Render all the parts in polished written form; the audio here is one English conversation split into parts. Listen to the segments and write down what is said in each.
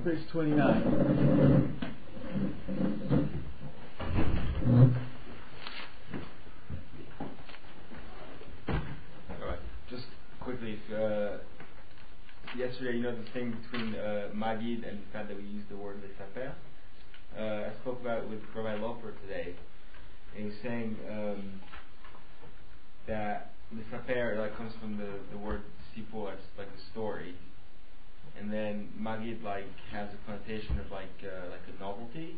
on page 29. All right. Just quickly, if yesterday, you know the thing between Magid and the fact that we used the word lesaper. I spoke about it with Rabbi Loper today, and he was saying that lesaper like comes from the word sipur, like a story. And then Magid like has a connotation of like a novelty,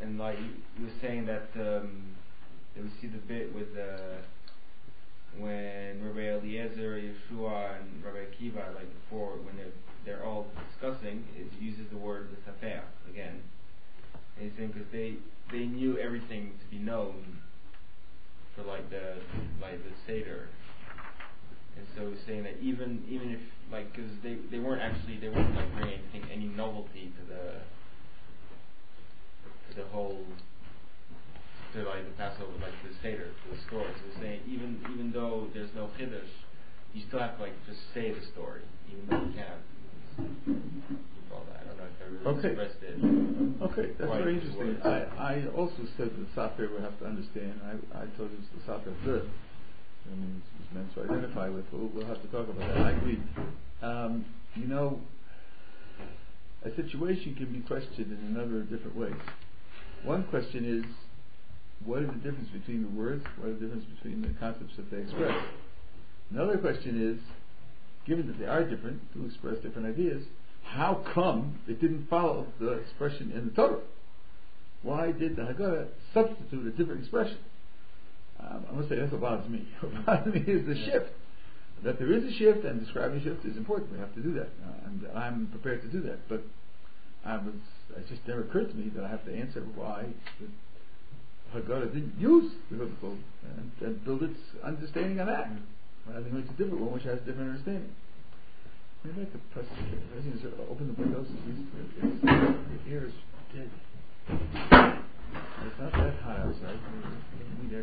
and like he was saying that we see the bit with when Rabbi Eliezer, Yeshua, and Rabbi Akiva, like before when they're all discussing, it uses the word lesaper again. And he's saying because they knew everything to be known for like the Seder. And so he's saying that even if like because they weren't like bringing any novelty to the whole to like the Passover, like the Seder, to the story. So he's saying even though there's no chiddush, you still have to like just say the story, even though you can't keep all that. I don't know if I really expressed it. Okay, that's very interesting. I also said that Safir would have to understand. I told you it's the Safir first. I mean, it's meant to identify with. We'll have to talk about that. I agree. A situation can be questioned in a number of different ways. One question is, what is the difference between the words? What is the difference between the concepts that they express? Another question is, given that they are different, to express different ideas, how come it didn't follow the expression in the Torah? Why did the Haggadah substitute a different expression? I must say that's what bothers me. What bothers me is the shift. That there is a shift, and describing shift is important. We have to do that, and I'm prepared to do that. But it just never occurred to me that I have to answer why Haggadah didn't use the biblical and build its understanding on that. Rather than make a different one which has different understanding. Maybe I could press open the windows. The air is dead. It's not that hot outside. We need air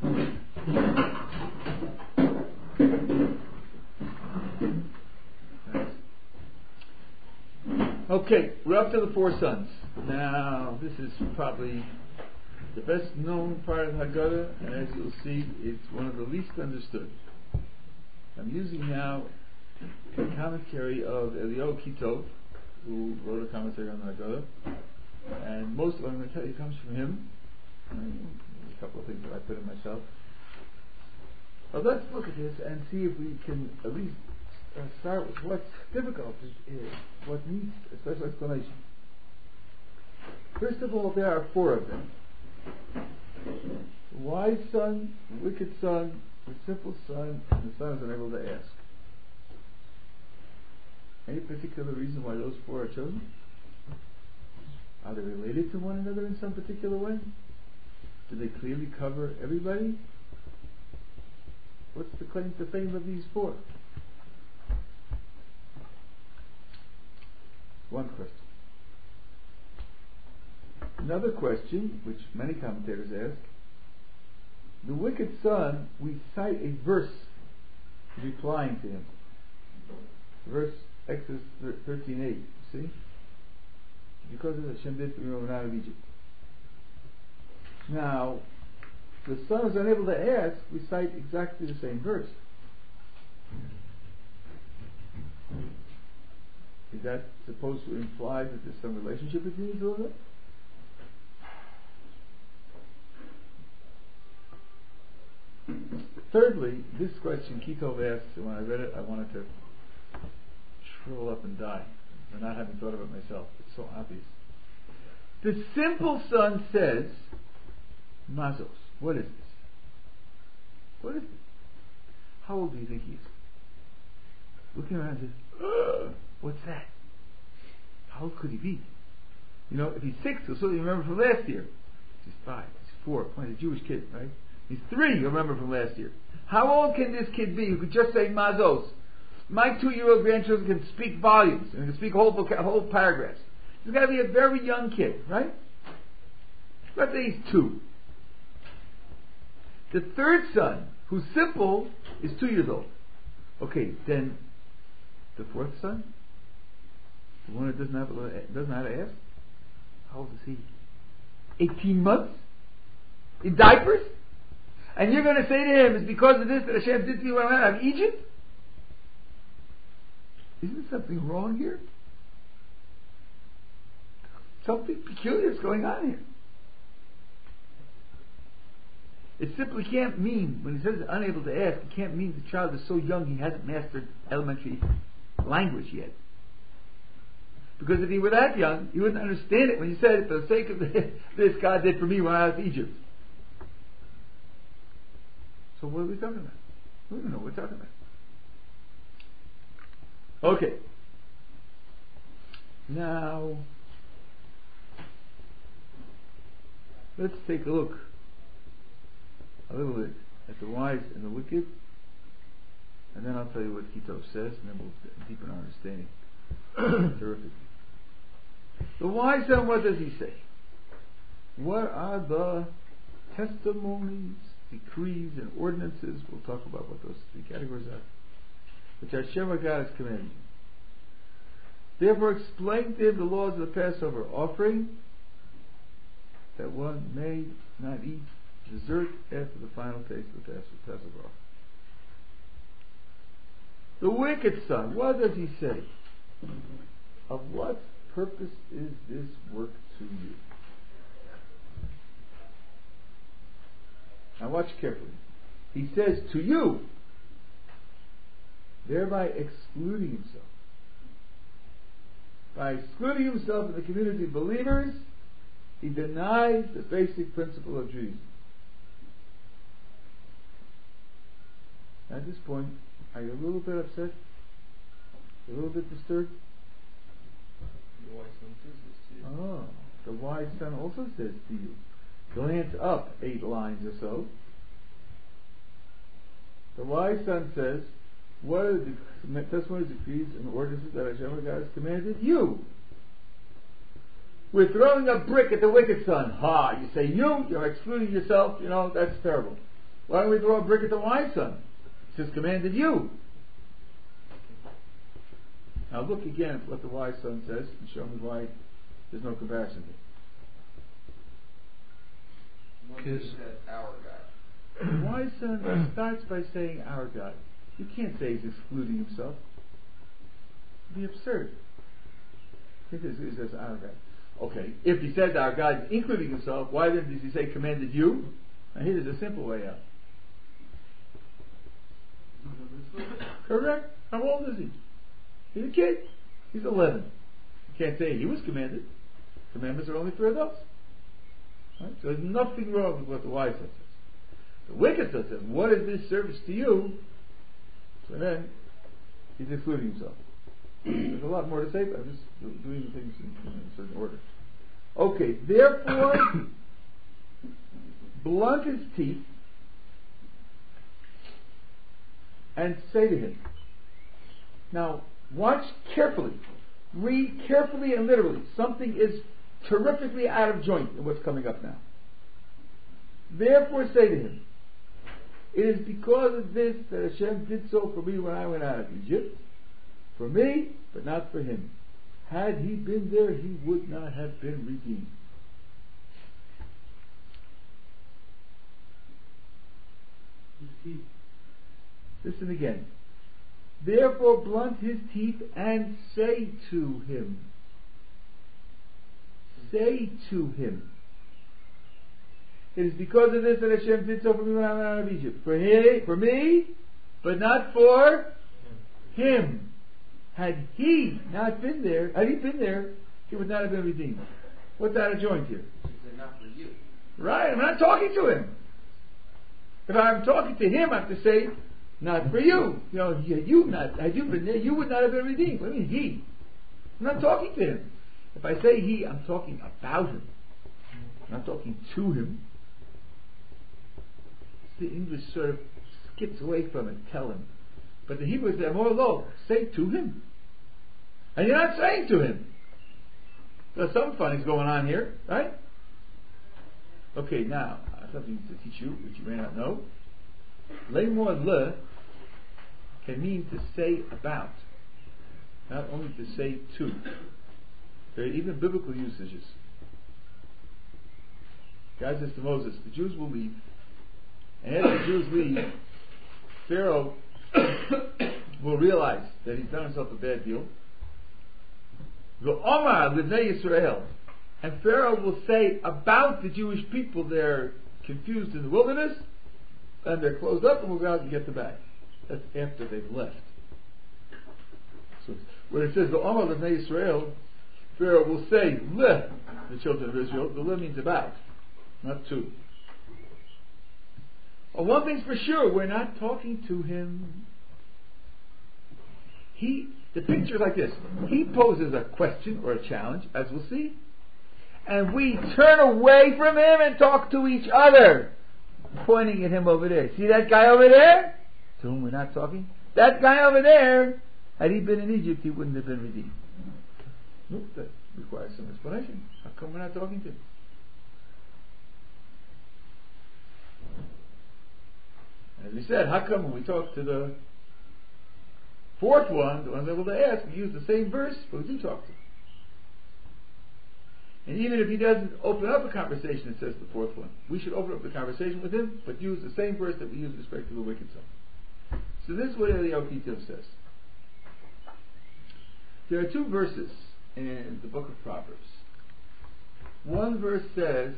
conditioning. Okay, we're up to the four sons. Now, this is probably the best known part of Haggadah, and as you'll see, it's one of the least understood. I'm using now a commentary of Elio Kito, who wrote a commentary on Haggadah. And most of what I'm going to tell you comes from him. A couple of things that I put in myself. Well, let's look at this and see if we can at least start with what's difficult is what needs a special explanation. First of all, there are four of them: the wise son, the wicked son, the simple son, and the son is unable to ask. Any particular reason why those four are chosen? Are they related to one another in some particular way? Do they clearly cover everybody? What's the claim to fame of these four? One question. Another question, which many commentators ask, the wicked son, we cite a verse replying to him. Verse Exodus 13:8, see? Because of Hashem did we were out of Egypt. Now, the son is unable to ask, we cite exactly the same verse. Is that supposed to imply that there's some relationship between the two of them? Thirdly, this question Kitov asked, and when I read it, I wanted to shrivel up and die. And not having thought of it myself, it's so obvious. The simple son says, Mazos, what is this? What is this? How old do you think he is? Looking around and says, what's that? How old could he be? If he's 6, he'll certainly remember from last year. He's 5, he's 4, he's a Jewish kid, right? He's 3, he'll remember from last year. How old can this kid be? You could just say Mazos. My 2-year-old grandchildren can speak volumes and can speak whole paragraphs. He's got to be a very young kid, right? Let's say he's 2. The third son, who's simple, is 2 years old. Okay, then the fourth son? The one that doesn't know how to ask? How old is he? 18 months? In diapers? And you're going to say to him, it's because of this that Hashem did to me when I went out of Egypt? Isn't something wrong here? Something peculiar is going on here. It simply can't mean, when he says unable to ask, it can't mean the child is so young he hasn't mastered elementary language yet. Because if he were that young, he wouldn't understand it when you said, for the sake of this God did for me when I was in Egypt. So what are we talking about? We don't know what we're talking about. Okay. Now, let's take a look a little bit at the wise and the wicked, and then I'll tell you what Kito says, and then we'll deepen our understanding. Terrific. The wise then, what does he say? What are the testimonies, decrees, and ordinances? We'll talk about what those three categories are, which Hashem our God has commanded you. Therefore explain to him the laws of the Passover offering, that one may not eat dessert after the final taste of the Passover offering. The wicked son, what does he say? Of what purpose is this work to you? Now watch carefully. He says to you, thereby excluding himself. By excluding himself in the community of believers, he denies the basic principle of Judaism. At this point, are you a little bit upset? A little bit disturbed? The wise son says this to you. Oh, the wise son also says to you, glance up 8 lines or so. The wise son says, what are the testimonies, decrees, and ordinances that Hashem our God has commanded you? We're throwing a brick at the wicked son. Ha! You say you? You're excluding yourself. You know, that's terrible. Why don't we throw a brick at the wise son? It's just commanded you. Now look again at what the wise son says and show me why there's no compassion here. Because he says our God. The wise son starts by saying our God. You can't say he's excluding himself. It would be absurd. He says our God. Okay, if he says our God is including himself, why then does he say commanded you? Now here's a simple way out. Correct. How old is he? He's a kid. He's 11. You can't say he was commanded. Commandments are only for adults. Right? So there's nothing wrong with what the wise son says. The wicked son says, what is this service to you? So then, he's excluding himself. There's a lot more to say, but I'm just doing things in a certain order. Okay, therefore, blunt his teeth and say to him, now, watch carefully. Read carefully and literally. Something is terrifically out of joint in what's coming up now. Therefore say to him, it is because of this that Hashem did so for me when I went out of Egypt. For me, but not for him. Had he been there, he would not have been redeemed. Listen again. Therefore blunt his teeth and say to him. Say to him. It is because of this that Hashem did so for me when I went out of Egypt. For me, but not for him. Had he not been there, had he been there, he would not have been redeemed. What's out of joint here? Not for you. Right, I'm not talking to him. If I'm talking to him, I have to say, not for you. You know, had you been there, you would not have been redeemed. What do you mean he? I'm not talking to him. If I say he, I'm talking about him. I'm not talking to him. The English sort of skips away from it, tell him. But the Hebrew is there more low. Say to him. And you're not saying to him. There's some funnies going on here, right? Okay, now, something to teach you, which you may not know. Lemor le can mean to say about, not only to say to. There are even biblical usages. God says to Moses, the Jews will leave, and as the Jews leave, Pharaoh will realize that he's done himself a bad deal. V'omar l'bnei Yisrael, and Pharaoh will say about the Jewish people, they're confused in the wilderness, and they're closed up, and we'll go out and get them back. That's after they've left. So when it says V'omar l'bnei Yisrael, Pharaoh will say le, the children of Israel. The le means about, not to. Oh, one thing's for sure, we're not talking to him. The picture is like this. He poses a question or a challenge, as we'll see, and we turn away from him and talk to each other, pointing at him over there. See that guy over there? To whom we're not talking? That guy over there, had he been in Egypt, he wouldn't have been redeemed. Nope, that requires some explanation. How come we're not talking to him? As we said, how come when we talk to the fourth one, the one that will ask, we use the same verse, but we do talk to him? And even if he doesn't open up a conversation, it says the fourth one, we should open up the conversation with him, but use the same verse that we use with respect to the wicked son. So this is what Elio Kito says. There are two verses in the book of Proverbs. One verse says,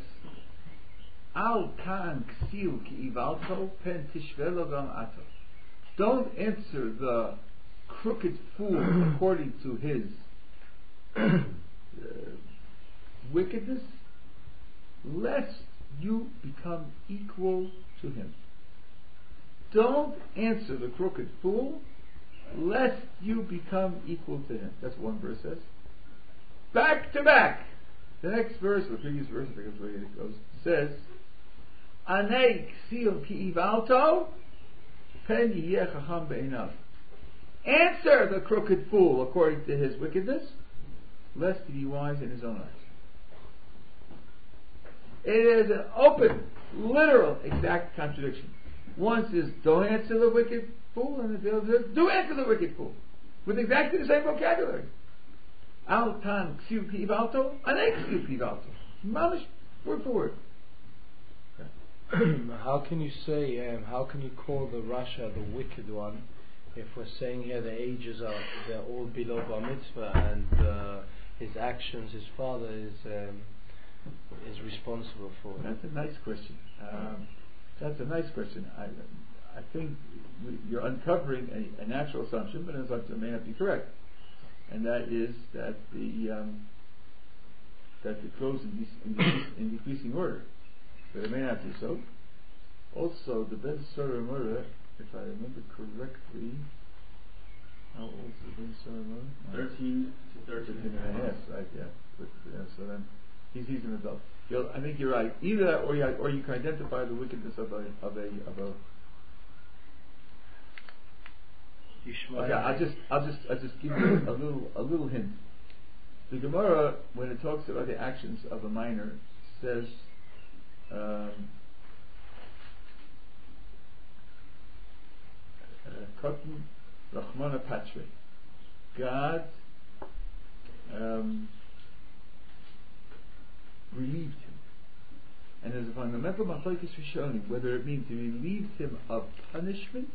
Al tan ksil ki ivalto pen tishvelo ato. Don't answer the crooked fool according to his wickedness, lest you become equal to him. Don't answer the crooked fool, lest you become equal to him. That's what one verse says. Back to back, the next verse, or previous verse, I think that's the way it goes, says, Anei ksil ki ivalto pen yeh chacham be'enav. Answer the crooked fool according to his wickedness, lest he be wise in his own eyes. It is an open, literal, exact contradiction. One says, don't answer the wicked fool, and the other says, do answer the wicked fool, with exactly the same vocabulary. Al tan ksil ki ivalto, anei ksil ki ivalto. Mamish, word for word. How can you say, how can you call the Rasha the wicked one, if we're saying here the ages are, they're all below Bar Mitzvah, and his actions, his father is responsible for it? That's a nice question. I think you're uncovering a natural assumption, but an assumption that may not be correct, and that is that it goes in decreasing order. But it may not be so. Also, the Ben Yehoiada, if I remember correctly, how old is the Ben Yehoiada? 13 to 13 and a half. Right, yeah. But, so then, he's an adult. I think you're right. Either that, or you can identify the wickedness of a. Okay, I'll just give you a little hint. The Gemara, when it talks about the actions of a minor, says. Cotton Rahmana Patre. God relieved him. And there's a fundamental machlokes rishonim whether it means he relieved him of punishment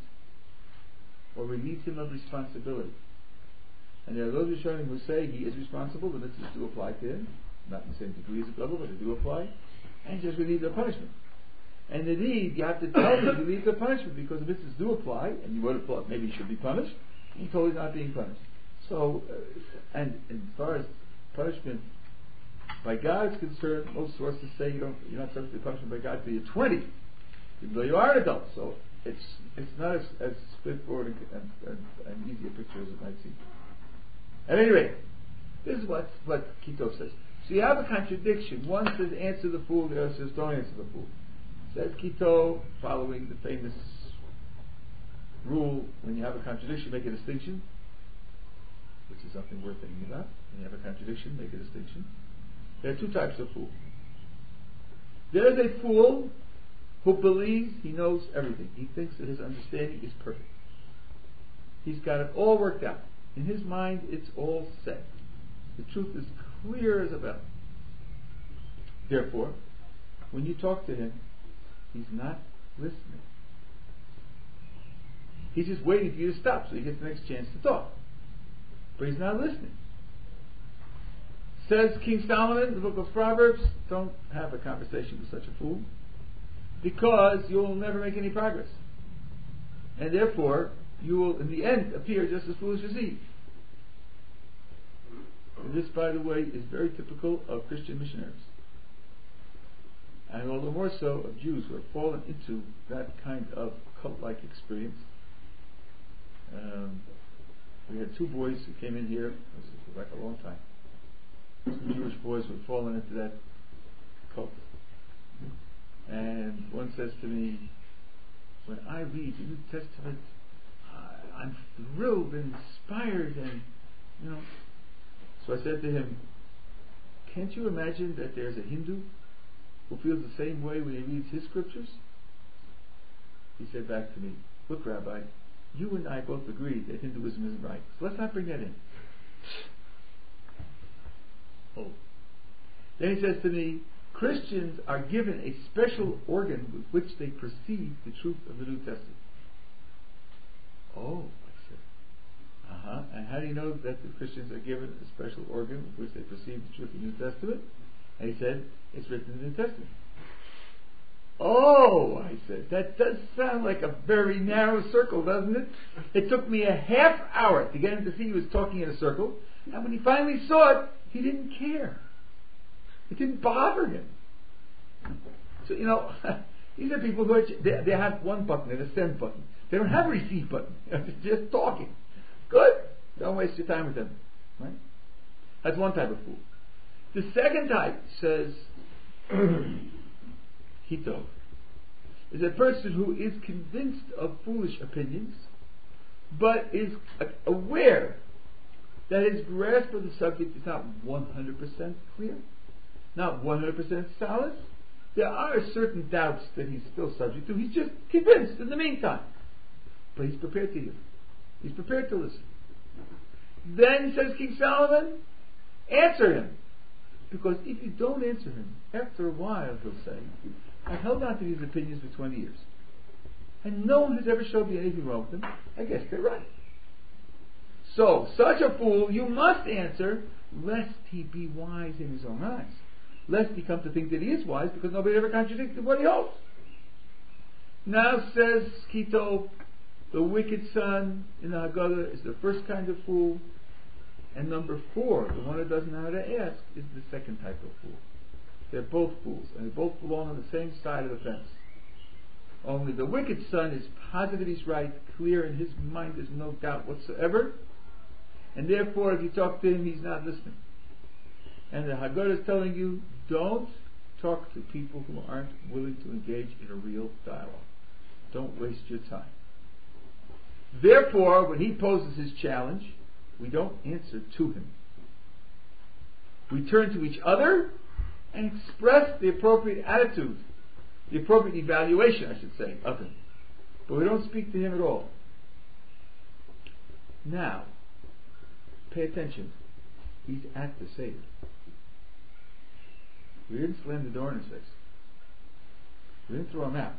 or relieved him of responsibility. And there are those rishonim who say he is responsible, the mitzvahs do apply to him, not in the same degree as the level, but they do apply. And just relieve their punishment. And indeed, you have to tell them to relieve their punishment because the mitzvahs do apply, and you would have thought maybe he should be punished, and he's totally not being punished. So, and as far as punishment by God is concerned, most sources say you're not subject to punishment by God till you're 20, even though you are an adult. So it's not as straightforward and easy a picture as it might seem. At any rate, this is what Kito says. So you have a contradiction. One says answer the fool, the other says don't answer the fool. Says Kito, following the famous rule, when you have a contradiction, make a distinction, which is something worth thinking about. When you have a contradiction, make a distinction. There are two types of fool. There is a fool who believes he knows everything. He thinks that his understanding is perfect. He's got it all worked out. In his mind, it's all set. The truth is clear as a bell. Therefore, when you talk to him, he's not listening. He's just waiting for you to stop so he gets the next chance to talk. But he's not listening. Says King Solomon in the book of Proverbs, don't have a conversation with such a fool, because you'll never make any progress. And therefore, you will, in the end, appear just as foolish as he. And this, by the way, is very typical of Christian missionaries. And all the more so of Jews who have fallen into that kind of cult-like experience. We had two boys who came in here, this is like a long time. Two Jewish boys who had fallen into that cult. And one says to me, when I read the New Testament, I'm thrilled and inspired, and, you know. So I said to him, can't you imagine that there's a Hindu who feels the same way when he reads his scriptures? He said back to me, look, Rabbi, you and I both agree that Hinduism isn't right, so let's not bring that in. Oh. Then he says to me, Christians are given a special organ with which they perceive the truth of the New Testament. Oh, I said. And how do you know that the Christians are given a special organ with which they perceive the truth of the New Testament? And he said, it's written in the New Testament. Oh, I said, that does sound like a very narrow circle, doesn't it? It took me a half hour to get him to see he was talking in a circle, and when he finally saw it, he didn't care. It didn't bother him. So, you know, these are people who they have one button and a send button. They don't have a receive button. They're just talking. Good. Don't waste your time with them. Right? That's one type of fool. The second type, says Kito, is a person who is convinced of foolish opinions, but is aware that his grasp of the subject is not 100% clear, not 100% solid. There are certain doubts that he's still subject to. He's just convinced in the meantime. But he's prepared to hear. He's prepared to listen. Then, says King Solomon, answer him. Because if you don't answer him, after a while he'll say, I've held on to these opinions for 20 years. And no one has ever showed me anything wrong with them. I guess they're right. So, such a fool, you must answer, lest he be wise in his own eyes. Lest he come to think that he is wise, because nobody ever contradicted what he holds. Now, says Kito, the wicked son in the Haggadah is the first kind of fool. And number four, the one who doesn't know how to ask, is the second type of fool. They're both fools, and they both belong on the same side of the fence. Only the wicked son is positive he's right, clear in his mind, there's no doubt whatsoever. And therefore, if you talk to him, he's not listening. And the Haggadah is telling you, don't talk to people who aren't willing to engage in a real dialogue. Don't waste your time. Therefore, when he poses his challenge, we don't answer to him. We turn to each other and express the appropriate attitude, the appropriate evaluation, I should say, of him. But we don't speak to him at all. Now, pay attention. He's at the Seder. We didn't slam the door in his face. We didn't throw him out.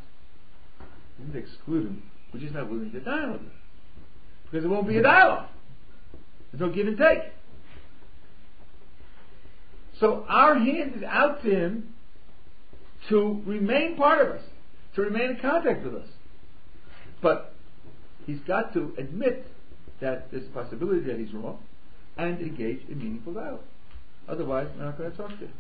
We didn't exclude him. We're just not willing to dialogue with him. Because it won't be a dialogue. There's no give and take. So our hand is out to him to remain part of us, to remain in contact with us. But he's got to admit that there's a possibility that he's wrong and engage in meaningful dialogue. Otherwise, we're not going to talk to him.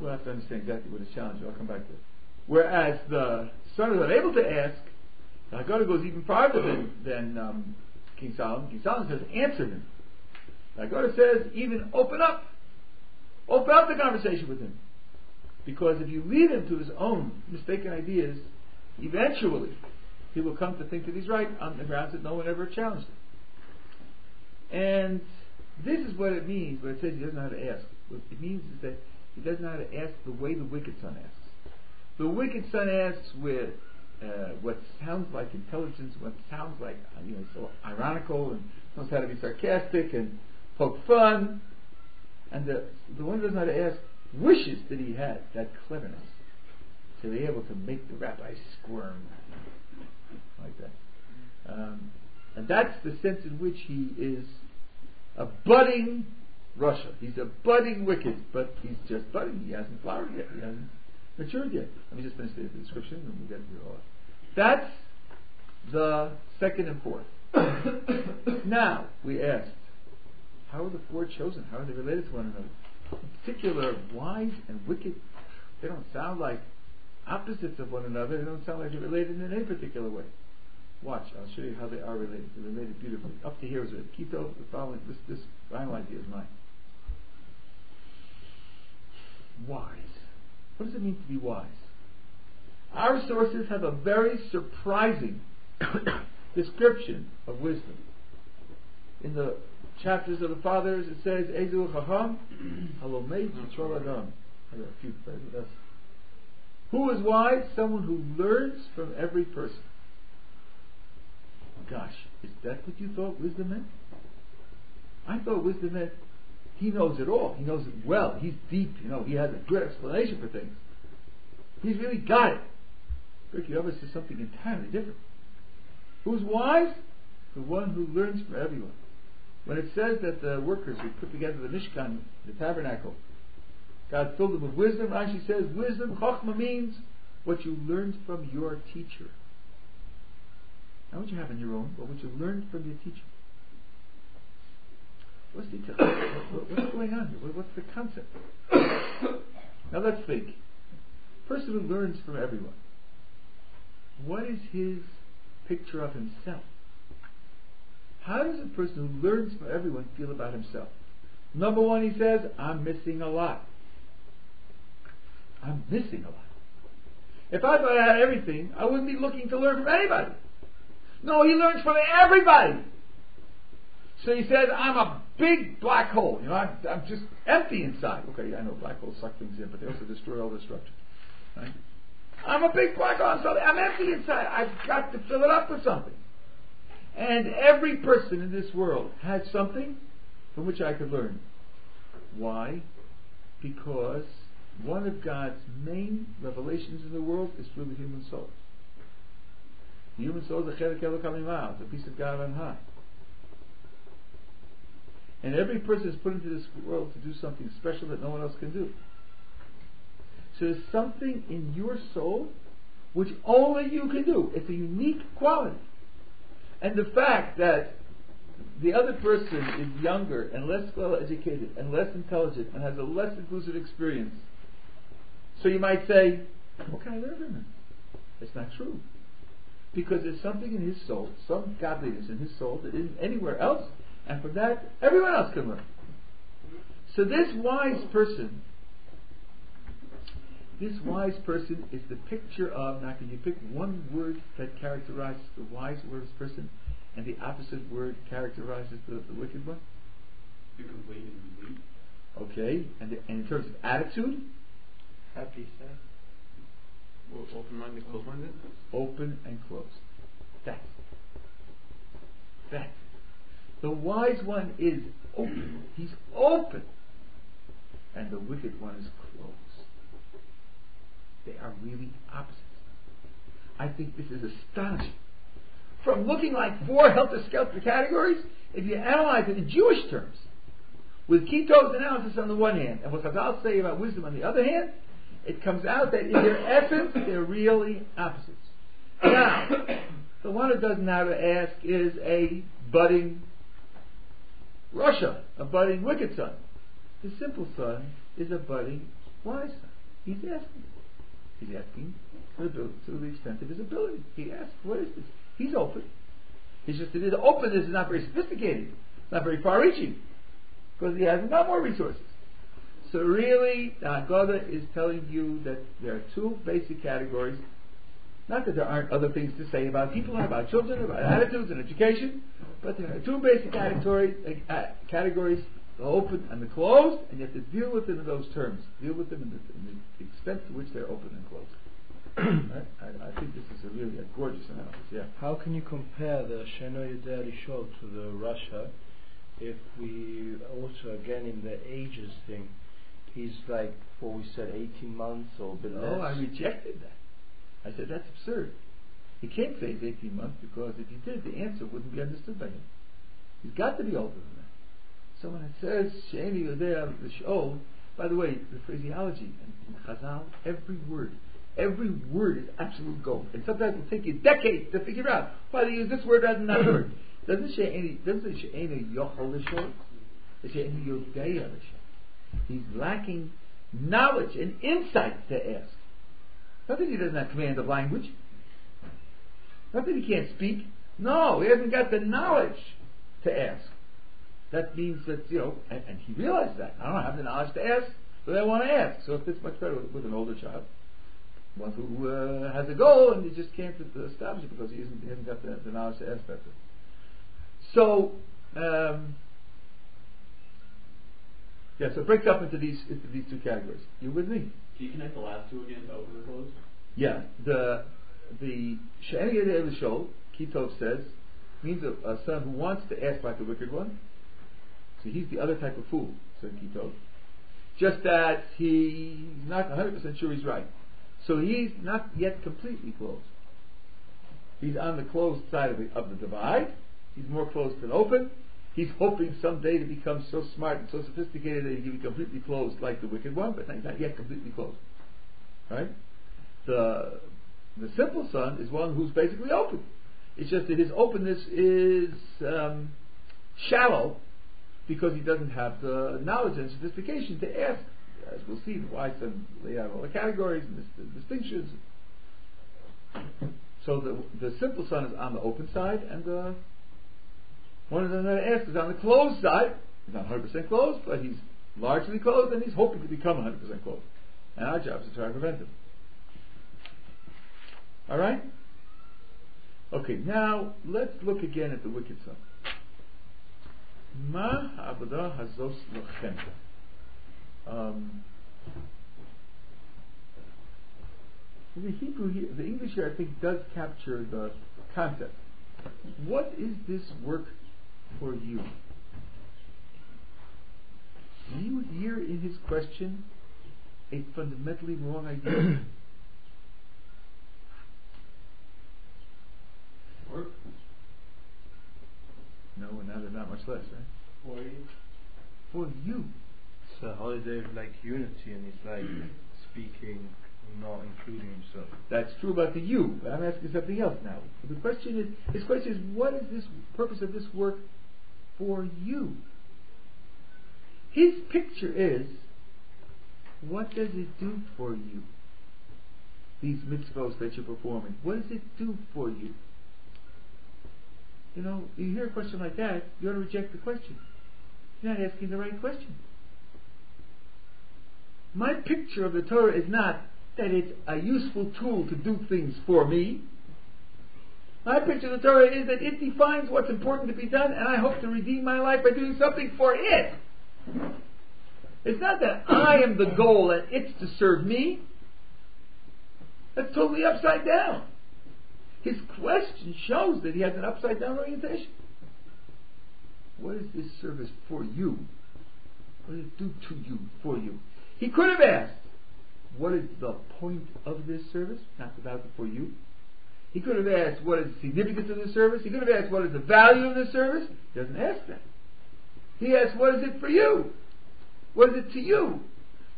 We'll have to understand exactly what his challenge is. I'll come back to it. Whereas the son is unable to ask, the Haggadah goes even farther than King Solomon. King Solomon says, answer him. The Haggadah says, even open up. Open up the conversation with him. Because if you lead him to his own mistaken ideas, eventually he will come to think that he's right on the grounds that no one ever challenged him. And this is what it means when it says he doesn't know how to ask. What it means is that he doesn't know how to ask the way the wicked son asks. The wicked son asks with what sounds like intelligence, what sounds like so ironical, and knows how to be sarcastic and poke fun. And the one doesn't know how to ask, wishes that he had that cleverness to be able to make the rabbi squirm like that. And that's the sense in which he is a budding Russia. He's a budding wicked, but he's just budding. He hasn't flowered yet. He hasn't matured yet. Let me just finish the description and we'll get through all that. That's the second and fourth. Now, we asked, how are the four chosen? How are they related to one another? In particular, wise and wicked, they don't sound like opposites of one another. They don't sound like they're related in any particular way. Watch, I'll show you how they are related. They're related beautifully. Up to here is with Kito, the following, this final idea is mine. Wise. What does it mean to be wise? Our sources have a very surprising description of wisdom. In the chapters of the fathers, it says, "Ezu chacham, halomei yisrael adam." I got a few that's. Who is wise? Someone who learns from every person. Gosh, is that what you thought wisdom meant? I thought wisdom meant he knows it all. He knows it well. He's deep. He has a good explanation for things. He's really got it. Ricky Hubbard says something entirely different. Who's wise? The one who learns from everyone. When it says that the workers who put together the Mishkan, the tabernacle, God filled them with wisdom, Rashi says, wisdom, chokhmah, means what you learned from your teacher. Not what you have on your own, but what you learned from your teacher. What's the what's going on here? What's the concept? Now let's think. Person who learns from everyone. What is his picture of himself? How does a person who learns from everyone feel about himself? Number one, he says, I'm missing a lot. I'm missing a lot. If I thought I had everything, I wouldn't be looking to learn from anybody. No, he learns from everybody. So he says, I'm a big black hole. I'm just empty inside. Okay, I know black holes suck things in, but they also destroy all the structure. Right? I'm a big black hole. I'm empty inside. I've got to fill it up with something. And every person in this world has something from which I could learn. Why? Because one of God's main revelations in the world is through the human soul. The human soul is a cherek elokamimah, the piece of God on high. And every person is put into this world to do something special that no one else can do. So there's something in your soul which only you can do. It's a unique quality. And the fact that the other person is younger and less well educated and less intelligent and has a less inclusive experience. So you might say, what can I learn from him? It's not true. Because there's something in his soul, some godliness in his soul that isn't anywhere else, and from that everyone else can learn. So this wise person is the picture of, now can you pick one word that characterizes the wise word of person and the opposite word characterizes the wicked one? You can wait and wait. Okay, and in terms of attitude? Happy, sad. Well, open-minded, closed-minded? Open and closed. That's it. The wise one is open. He's open. And the wicked one is closed. They are really opposites. I think this is astonishing. From looking like four helter-skelter categories, if you analyze it in Jewish terms, with Kito's analysis on the one hand, and what Chazal say about wisdom on the other hand, it comes out that in their essence, they're really opposites. Now, the one who doesn't know how to ask is a budding Russia, a budding wicked son. The simple son is a budding wise son. He's asking. He's asking to the extent of his ability. He asks, what is this? He's open. He's just that his openness is not very sophisticated. It's not very far-reaching. Because he hasn't got more resources. So really, the Haggadah is telling you that there are two basic categories. Not that there aren't other things to say about people, about children, about attitudes and education. But there are two basic categories, the open and the closed, and you have to deal with them in those terms. Deal with them in the extent to which they're open and closed. I think this is a really gorgeous analysis. Yeah. How can you compare the Shenoi Yodea Lishol to the Rasha? If we also again in the ages thing, he's like before we said 18 months or below. No, I rejected that. I said that's absurd. He can't say it's 18 months because if he did, the answer wouldn't be understood by him. He's got to be older than that. So when it says Shenoi Yodea Lishol, by the way, the phraseology in Chazal, every word is absolute gold, and sometimes it'll take you decades to figure out why they use this word rather than that word. Doesn't say she'ena yochel l'shol, she'ena yodea l'shol. He's lacking knowledge and insight to ask. Not that he doesn't have command of language. Not that he can't speak. No, he hasn't got the knowledge to ask. That means that, and he realized that. I don't have the knowledge to ask, but I want to ask. So it fits much better with an older child. One who has a goal and he just can't stop it because he hasn't got the knowledge to ask better. So, so it breaks up into these two categories. You with me? Do you connect the last two again, open and close? Yeah. The She'ena Yodea Lishol, Kitov says, means a son who wants to ask like a wicked one. So he's the other type of fool, said Kito. Just that he's not 100% sure he's right. So he's not yet completely closed. He's on the closed side of the divide. He's more closed than open. He's hoping someday to become so smart and so sophisticated that he can be completely closed like the wicked one, but he's not yet completely closed. Right? The simple son is one who's basically open. It's just that his openness is shallow, because he doesn't have the knowledge and sophistication to ask, as we'll see, why some lay out all the categories and the distinctions. So the simple son is on the open side, and the one that asks is on the closed side. He's not 100% closed, but he's largely closed, and he's hoping to become 100% closed. And our job is to try to prevent him. All right? Okay, now let's look again at the wicked son. Ma ha'avodah hazos lochem. The Hebrew here, the English here, I think, does capture the concept. What is this work for you? Do you hear in his question a fundamentally wrong idea? Work? No, now there's not much less, right? For you. It's a holiday of like unity, and he's like speaking, not including himself. That's true about the you, but I'm asking something else now. The question is, his question is, what is this purpose of this work for you? His picture is, what does it do for you? These mitzvot that you're performing, what does it do for you? You hear a question like that, you ought to reject the question. You're not asking the right question. My picture of the Torah is not that it's a useful tool to do things for me. My picture of the Torah is that it defines what's important to be done, and I hope to redeem my life by doing something for it. It's not that I am the goal and it's to serve me. That's totally upside down. His question shows that he has an upside down orientation. What is this service for you? What does it do to you, for you? He could have asked, what is the point of this service? Not without the for you. He could have asked, what is the significance of this service? He could have asked, what is the value of this service? He doesn't ask that. He asks, what is it for you? What is it to you?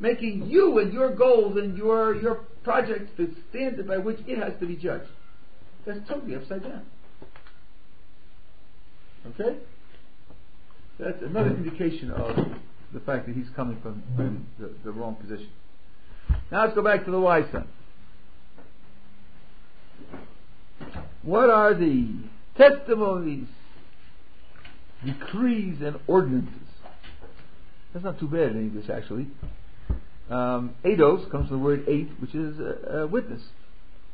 Making you and your goals and your projects the standard by which it has to be judged. That's totally upside down. Okay? That's another indication of the fact that he's coming from the wrong position. Now let's go back to the wise son. What are the testimonies, decrees, and ordinances? That's not too bad in English, actually. Eidos comes from the word eight, which is a witness.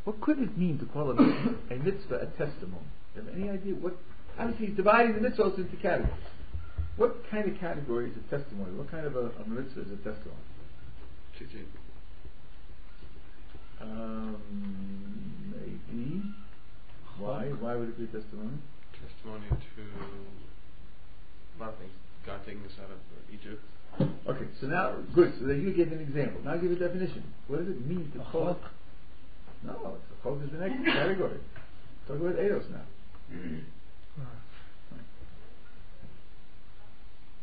What could it mean to call a mitzvah a testimony? Do you have any idea? Obviously, he's dividing the mitzvahs into categories. What kind of category is a testimony? What kind of a mitzvah is a testimony? Why would it be testimony? Testimony to God taking us out of Egypt. Okay, so now, good, so then you gave an example. Now give a definition. What does it mean to chok? No, chok is the next category. Talk about eidos now.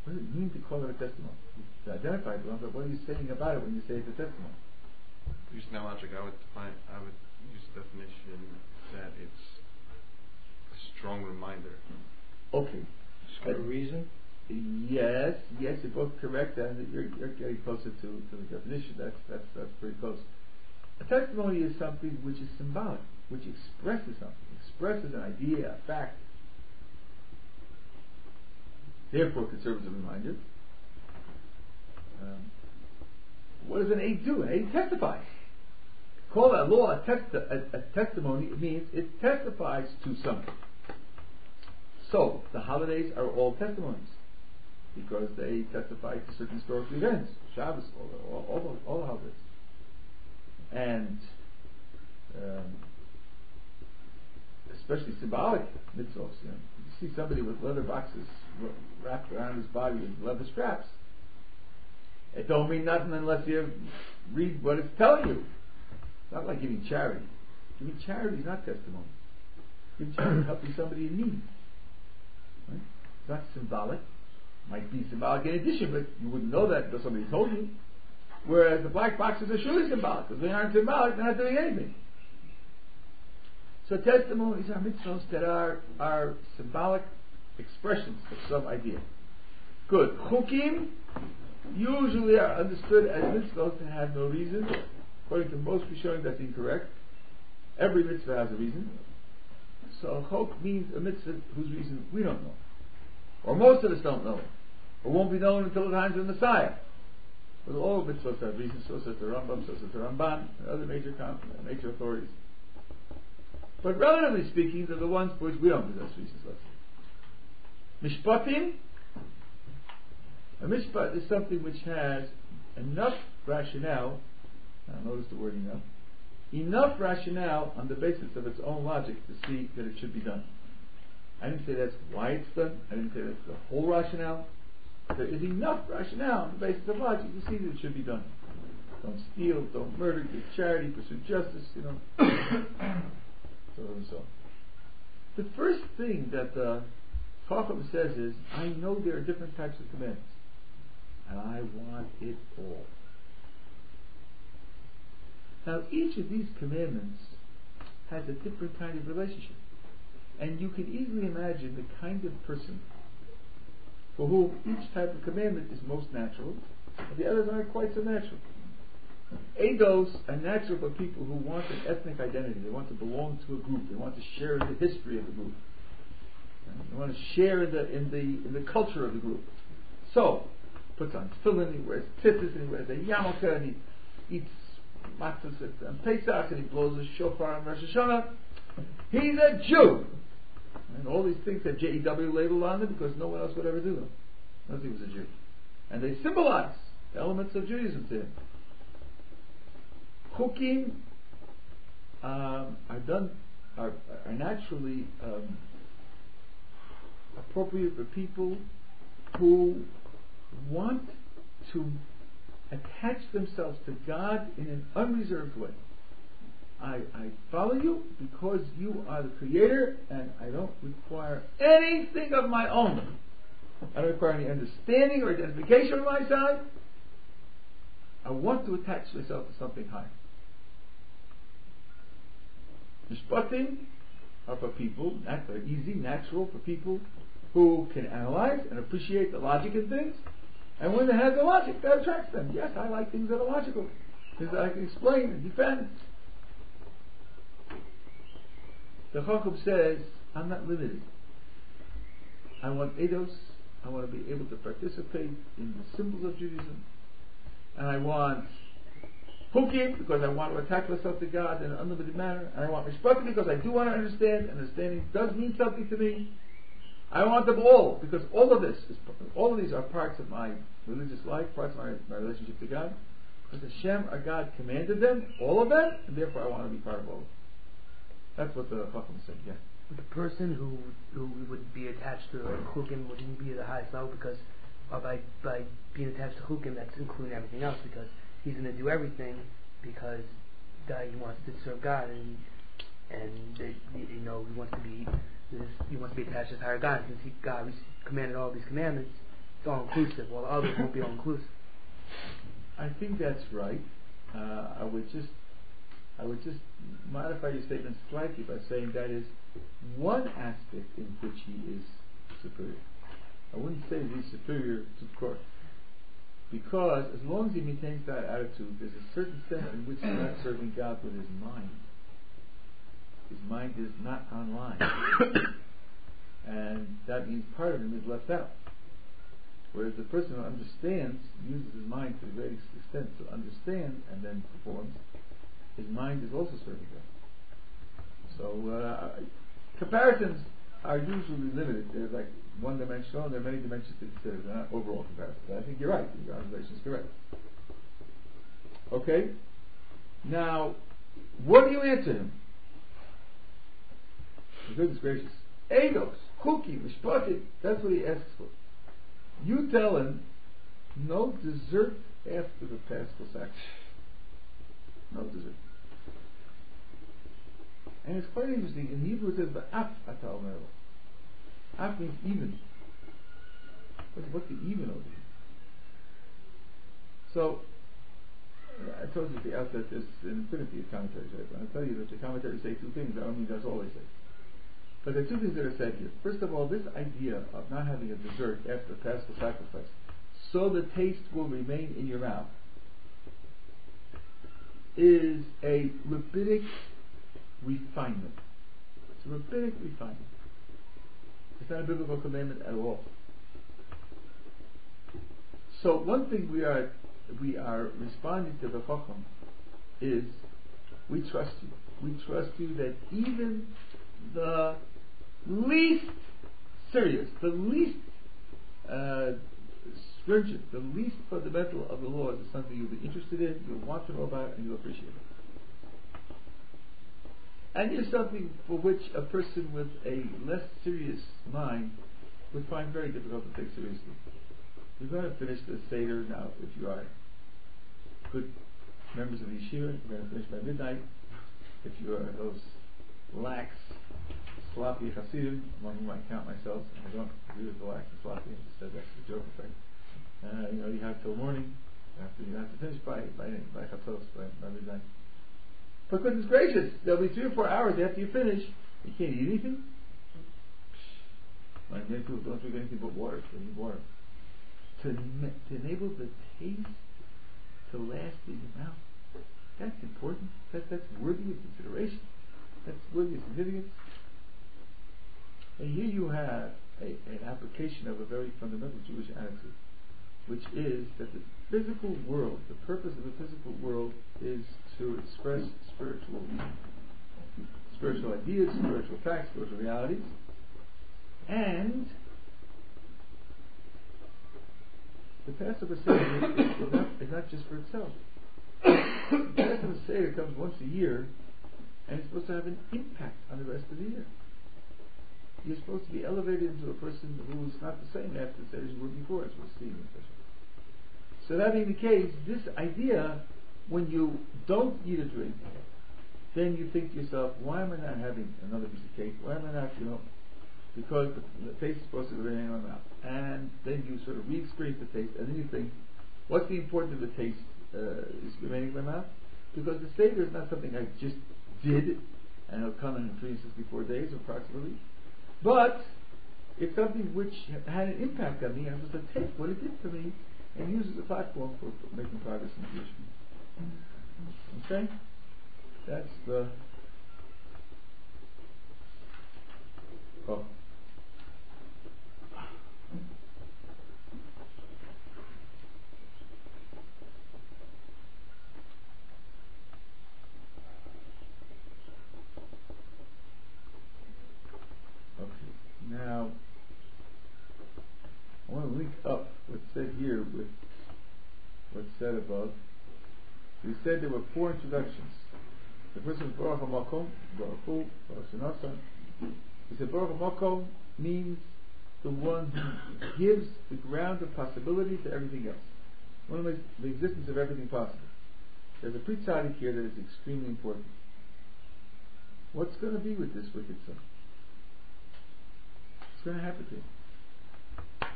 What does it mean to call it a testimony? To identify it, but what are you saying about it when you say it's a testimony? Using that logic, I would use the definition that it's a strong reminder. Okay. For a reason? Yes, you're both correct, and you're getting closer to the definition. That's pretty close. A testimony is something which is symbolic, which expresses something, expresses an idea, a fact. Therefore, conservative reminder. What does an aid do? An aid testifies. Call that law a testimony. It means it testifies to something. So the holidays are all testimonies, because they testify to certain historical events. Shabbos, all holidays. And especially symbolic mitzvahs. You see somebody with leather boxes wrapped around his body with leather straps. It don't mean nothing unless you read what it's telling you. It's not like giving charity. Giving charity is not testimony. Giving charity is helping somebody in need. Right? It's not symbolic. Might be symbolic in addition, but you wouldn't know that until somebody told you. Whereas the black boxes are surely symbolic. If they aren't symbolic, they're not doing anything. So testimonies are mitzvahs that are symbolic expressions of some idea. Good. Chukim usually are understood as mitzvahs that have no reason. According to most Rishonim, that's incorrect. Every mitzvah has a reason. So chok means a mitzvah whose reason we don't know. Or most of us don't know, or won't be known until the times of the Messiah. But all mitzvot have reasons, so says the Rambam, so says the Ramban, and other major authorities. But relatively speaking, they're the ones for which we don't possess reasons. Mishpatim. A mishpat is something which has enough rationale. Now notice the word enough. Enough rationale on the basis of its own logic to see that it should be done. I didn't say that's why it's done. I didn't say that's the whole rationale. There is enough rationale on the basis of logic to see that it should be done. Don't steal, don't murder, give charity, pursue justice, so on and so on. The first thing that the Chacham says is, I know there are different types of commands, and I want it all. Now, each of these commandments has a different kind of relationship. And you can easily imagine the kind of person for whom each type of commandment is most natural, but the others aren't quite so natural. Eidos are natural for people who want an ethnic identity. They want to belong to a group. They want to share in the history of the group. They want to share in the culture of the group. So, puts on tefillin, he wears tzitzis, and he wears a yarmulke, and he eats matzahs and Pesach, and he blows a shofar on Rosh Hashanah. He's a Jew! And all these things have JEW labeled on them because no one else would ever do them. Nothing was a Jew. And they symbolize the elements of Judaism to him. Chukim are naturally appropriate for people who want to attach themselves to God in an unreserved way. I follow you because you are the creator, and I don't require anything of my own. I don't require any understanding or identification on my side. I want to attach myself to something higher. Mishpatim are for people, they're easy, natural, for people who can analyze and appreciate the logic in things, and when they have the logic, that attracts them. Yes, I like things that are logical, things that I can explain and defend. The Chacham says, I'm not limited. I want eidos. I want to be able to participate in the symbols of Judaism. And I want Chukim, because I want to attach myself to God in an unlimited manner. And I want Mishpatim, because I do want to understand. Understanding does mean something to me. I want them all, because all of these are parts of my religious life, parts of my relationship to God. Because Hashem, our God, commanded them, all of them, and therefore I want to be part of all of them. That's what the Chacham said, yeah. the person who would be attached to Chukim wouldn't be the highest level, because by being attached to Chukim, that's including everything else, because he's going to do everything because he wants to serve God, and he wants to be attached to his higher God, since God commanded all these commandments. It's all inclusive, while the others won't be all inclusive. I think that's right. I would just modify your statement slightly by saying that is one aspect in which he is superior. I wouldn't say that he's superior to Korach, because as long as he maintains that attitude, there's a certain sense in which he's not serving God with his mind. His mind is not online, and that means part of him is left out. Whereas the person who understands, uses his mind to the greatest extent to understand and then performs, his mind is also serving God. So comparisons are usually limited. They're like one dimensional, and there are many dimensions to consider. They're not overall comparisons. I think you're right. Your observation is correct. Okay? Now, what do you answer him? Goodness gracious. Eidos, Kuki, Mishpatim, that's what he asks for. You tell him, no dessert after the Paschal sacrifice. No dessert. And it's quite interesting. In Hebrew it says, "Ba'af atal mero." Af means even. What's the even over here? So, I told you at the outset there's an infinity of commentaries. Right? I tell you that the commentaries say two things. I don't mean that's all they say. But there are two things that are said here. First of all, this idea of not having a dessert after the Paschal sacrifice, so the taste will remain in your mouth, is a rabbinic refinement. It's a rabbinic refinement. It's not a biblical commandment at all. So one thing we are responding to the Chacham is, we trust you. We trust you that even the least serious, the least stringent, the least fundamental of the laws is something you'll be interested in, you'll want to know about, and you'll appreciate it. And it's something for which a person with a less serious mind would find very difficult to take seriously. You're going to finish the Seder now, if you are good members of the Yeshiva. You're going to finish by midnight. If you are those lax, sloppy Hasidim, among whom I count myself, I don't agree with the lax and sloppy, I just said that's the joke effect. You have till morning, you have to finish by Chatzos, by midnight. But goodness gracious, there'll be 3 or 4 hours after you finish, you can't eat anything. Many people don't drink anything but water, they need water. To enable the taste to last in your mouth, that's important, that's worthy of consideration. That's worthy of significance. And here you have an application of a very fundamental Jewish attitude, which is that the physical world, the purpose of the physical world, is to express spiritual ideas, spiritual facts, spiritual realities, and the Passover Seder is not just for itself. The Passover Seder comes once a year, and it's supposed to have an impact on the rest of the year. You're supposed to be elevated into a person who's not the same after the Seder as you were before, as we'll see in the session. So that being the case, this idea, when you don't eat or drink, then you think to yourself, why am I not having another piece of cake? Why am I not, because the taste is supposed to remain in my mouth. And then you sort of re-experience the taste, and then you think, what's the importance of the taste is remaining in my mouth? Because the Seder is not something I just did, and it'll come in 364 days approximately, but it's something which had an impact on me. I was to take what it did to me and use it as a platform for making progress in the future. Okay? That's the... Oh. Now, I want to link up what's said here with what's said above. We said there were 4 introductions. The first was Baruch HaMakom, Baruch Hu, Baruch Shinasa, He said Baruch HaMakom means the one who gives the ground of possibility to everything else. One of the existence of everything possible. There's a Pritsadic here that is extremely important. What's going to be with this wicked son? What's going to happen to him?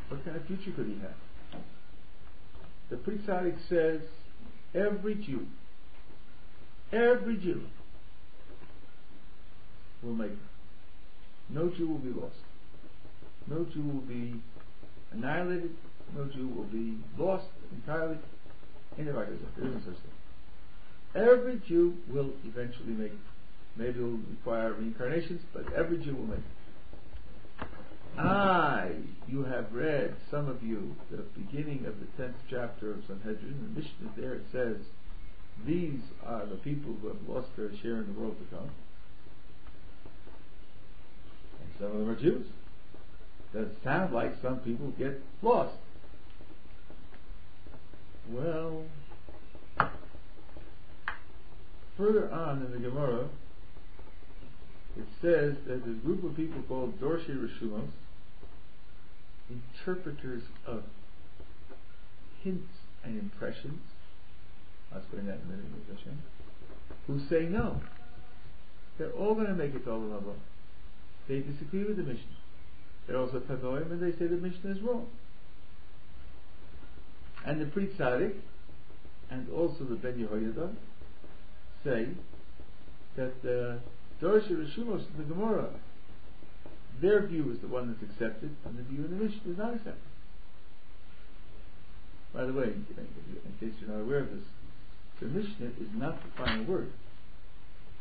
What kind of future could he have? The Pritsadic says every Jew will make it. No Jew will be lost. No Jew will be annihilated. No Jew will be lost entirely. In the Haggadah, there isn't such thing. Every Jew will eventually make it. Maybe it will require reincarnations, but every Jew will make it. You have read, some of you, the beginning of the 10th chapter of Sanhedrin. The Mishnah there, it says, these are the people who have lost their share in the world to come. And some of them are Jews. That sounds like some people get lost. Well, further on in the Gemara, it says that this group of people called Dorshi Rashunam, interpreters of hints and impressions, I'll explain that in a minute, who say no. They're all going to make it to Olam Haba. They disagree with the Mishnah. They're also Tannaim, and they say the Mishnah is wrong. And the Pritsadic and also the Ben Yehoiada say that the Dorshi Rashunam in the Gemara, their view is the one that's accepted, and the view in the Mishnah is not accepted. By the way, in case you're not aware of this, the Mishnah is not the final word.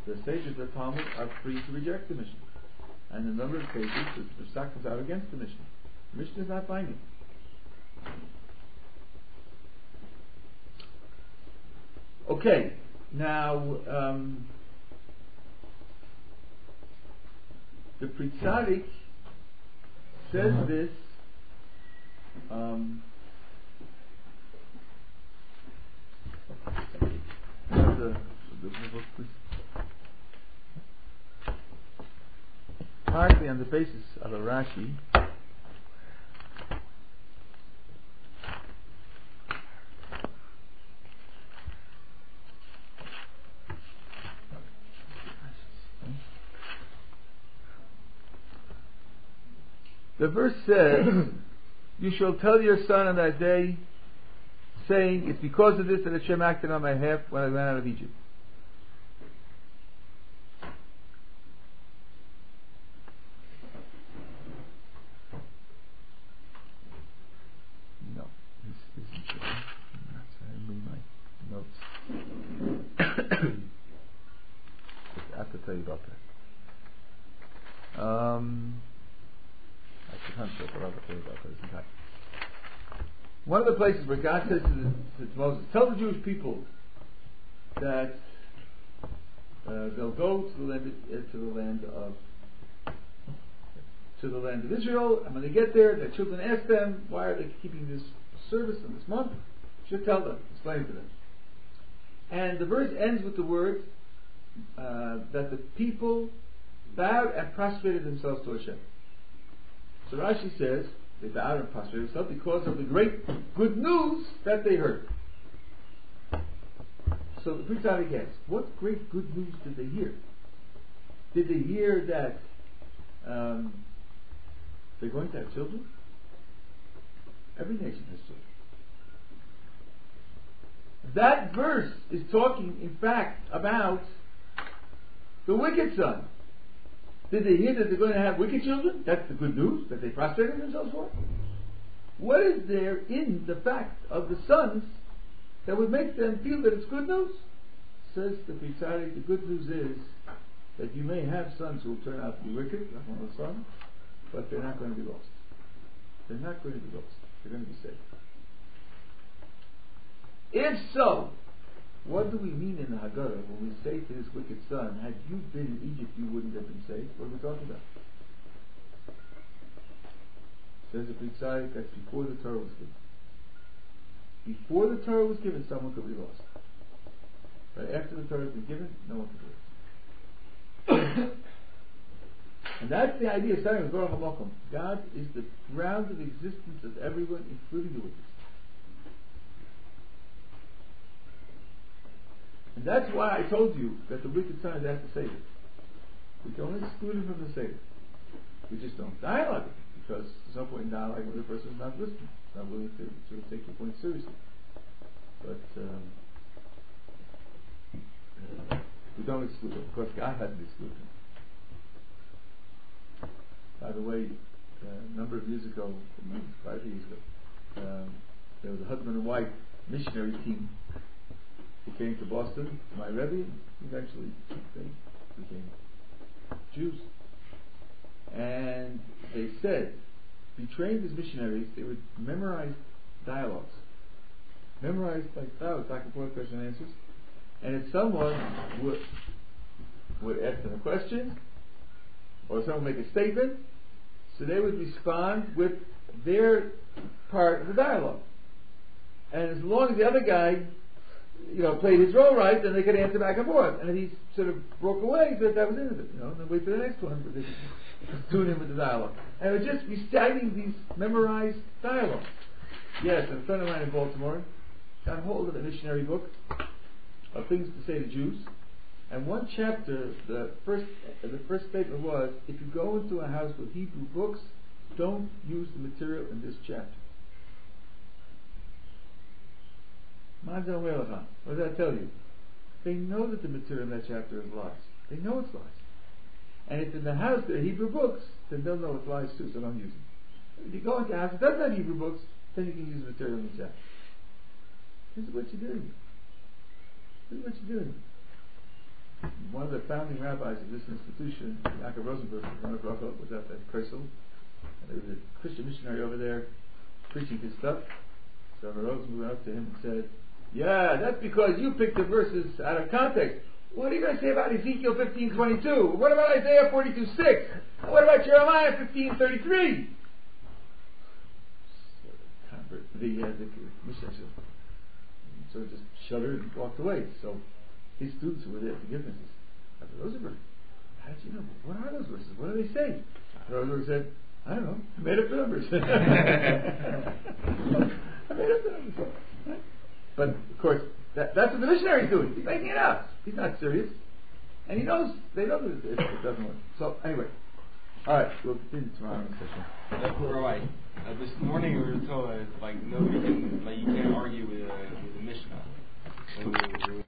The sages of the Talmud are free to reject the Mishnah. And the number of cases the Pesach comes out against the Mishnah. The Mishnah is not binding. Okay, now the Pritsadic says this partly on the basis of a Rashi. The verse says, you shall tell your son on that day, saying, it's because of this that Hashem acted on my behalf when I ran out of Egypt. No, this isn't true. I'm sorry, I read my notes. I have to tell you about that. One of the places where God says to Moses, tell the Jewish people that they'll go to the land of Israel, and when they get there, their children ask them, why are they keeping this service on this month? You should tell them, explain to them. And the verse ends with the word that the people bowed and prostrated themselves to Hashem. So Rashi says, they bowed and prostrated themselves because of the great good news that they heard. So the Pritsadic asks, what great good news did they hear? Did they hear that they're going to have children? Every nation has children. That verse is talking, in fact, about the wicked son. Did they hear that they're going to have wicked children? That's the good news that they prostrated themselves for? What is there in the fact of the sons that would make them feel that it's good news? Says the Pritsadic, the good news is that you may have sons who will turn out to be wicked, like one of the sons, but they're not going to be lost. They're not going to be lost. They're going to be saved. If so, what do we mean in the Haggadah when we say to this wicked son, had you been in Egypt, you wouldn't have been saved? What are we talking about? Says the Pritsadic, that's before the Torah was given. Before the Torah was given, someone could be lost. But after the Torah has been given, no one could be lost. And that's the idea of starting with Baruch HaMokom. God is the ground of existence of everyone, including the witness. And that's why I told you that the wicked sons have to say it. We don't exclude it from the Seder. We just don't dialogue it, because at some point in dialogue when the person is not listening, not willing to sort of take your point seriously. But we don't exclude it. Of course, God hadn't excluded him. By the way, a number of years ago, 5 years ago, there was a husband and wife missionary team who came to Boston, my Rebbe, eventually they became Jews. And they said, be trained as missionaries, they would memorize dialogues. Memorize like dialogues, back and forth, question and answers. And if someone would ask them a question, or someone would make a statement, so they would respond with their part of the dialogue. And as long as the other guy, played his role right, then they could answer back and forth. And if he sort of broke away, so that was it, and then wait for the next one, but they tune in with the dialogue. And we're just reciting these memorized dialogues. Yes, and a friend of mine in Baltimore got hold of a missionary book of things to say to Jews, and one chapter, the first statement was, if you go into a house with Hebrew books, don't use the material in this chapter. What did I tell you? They know that the material in that chapter is lies. They know it's lies. And if in the house there are Hebrew books, then they'll know it's lies too, so don't use it. If you go into a house that doesn't have Hebrew books, then you can use the material in the chapter. This is what you're doing. This is what you're doing. One of the founding rabbis of this institution, Dr. Rosenberg, was up at Kreisel, and there was a Christian missionary over there preaching his stuff. So Rosenberg went up to him and said, yeah, that's because you picked the verses out of context. What are you going to say about Ezekiel 15:22? What about Isaiah 42:6? What about Jeremiah 15:33? So he just shuddered and walked away. So his students who were there to give him said, Rosenberg, how did you know? What are those verses? What do they say? Rosenberg said, I don't know. I made up the numbers. I made up the numbers. Right? But, of course, that's what the missionary's doing. He's making it up. He's not serious. And he knows, they know that it doesn't work. So, anyway. Alright, we'll continue tomorrow. That's right. This morning we were told, nobody can,